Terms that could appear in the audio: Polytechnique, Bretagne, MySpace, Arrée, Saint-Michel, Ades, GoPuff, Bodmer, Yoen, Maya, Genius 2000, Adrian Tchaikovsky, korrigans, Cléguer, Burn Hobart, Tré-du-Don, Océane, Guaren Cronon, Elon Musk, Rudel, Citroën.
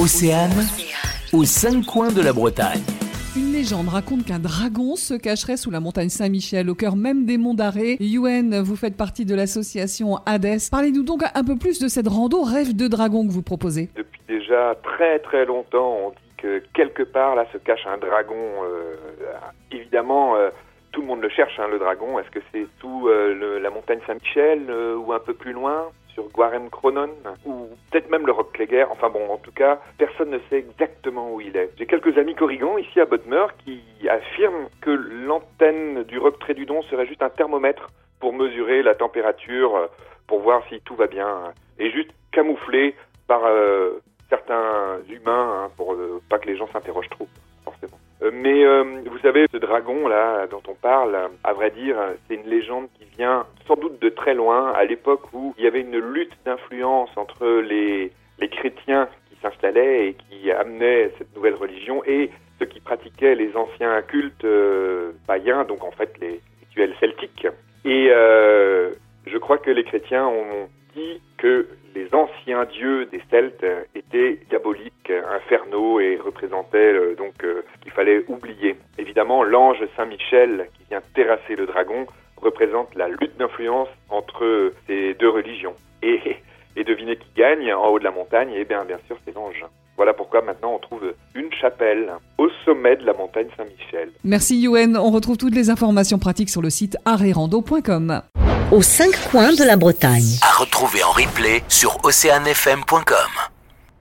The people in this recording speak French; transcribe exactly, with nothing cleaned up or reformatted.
Océane, aux cinq coins de la Bretagne. Une légende raconte qu'un dragon se cacherait sous la montagne Saint-Michel, au cœur même des monts d'Arrée. Yoen, vous faites partie de l'association Ades. Parlez-nous donc un peu plus de cette rando rêve de dragon que vous proposez. Depuis déjà très très longtemps, on dit que quelque part là se cache un dragon. Euh, évidemment, euh, tout le monde le cherche, hein, le dragon. Est-ce que c'est sous euh, le, la montagne Saint-Michel euh, ou un peu plus loin, sur Guaren Cronon, ou peut-être même le roc Cléguer. Enfin bon, en tout cas, personne ne sait exactement où il est. J'ai quelques amis korrigans ici à Bodmer qui affirment que l'antenne du roc Tré-du-Don serait juste un thermomètre pour mesurer la température, pour voir si tout va bien, et juste camouflé par euh, certains humains, hein, pour euh, pas que les gens s'interrogent trop, forcément. Euh, mais euh, vous savez, ce dragon-là dont on parle, à vrai dire, c'est une légende qui vient sans doute de très loin, à l'époque où il y avait une lutte d'influence entre les, les chrétiens qui s'installaient et qui amenaient cette nouvelle religion et ceux qui pratiquaient les anciens cultes euh, païens, donc en fait les rituels celtiques. Et euh, je crois que les chrétiens ont dit que les anciens dieux des Celtes étaient diaboliques, infernaux et représentaient euh, donc euh, ce qu'il fallait oublier. Évidemment, l'ange Saint-Michel qui vient terrasser le dragon représente la lutte d'influence entre ces deux religions. Et, et devinez qui gagne en haut de la montagne, et bien, bien sûr, c'est l'ange. Voilà pourquoi maintenant on trouve une chapelle au sommet de la montagne Saint-Michel. Merci Yoen, on retrouve toutes les informations pratiques sur le site arerando point com. Aux cinq coins de la Bretagne. À retrouver en replay sur océane f m point com.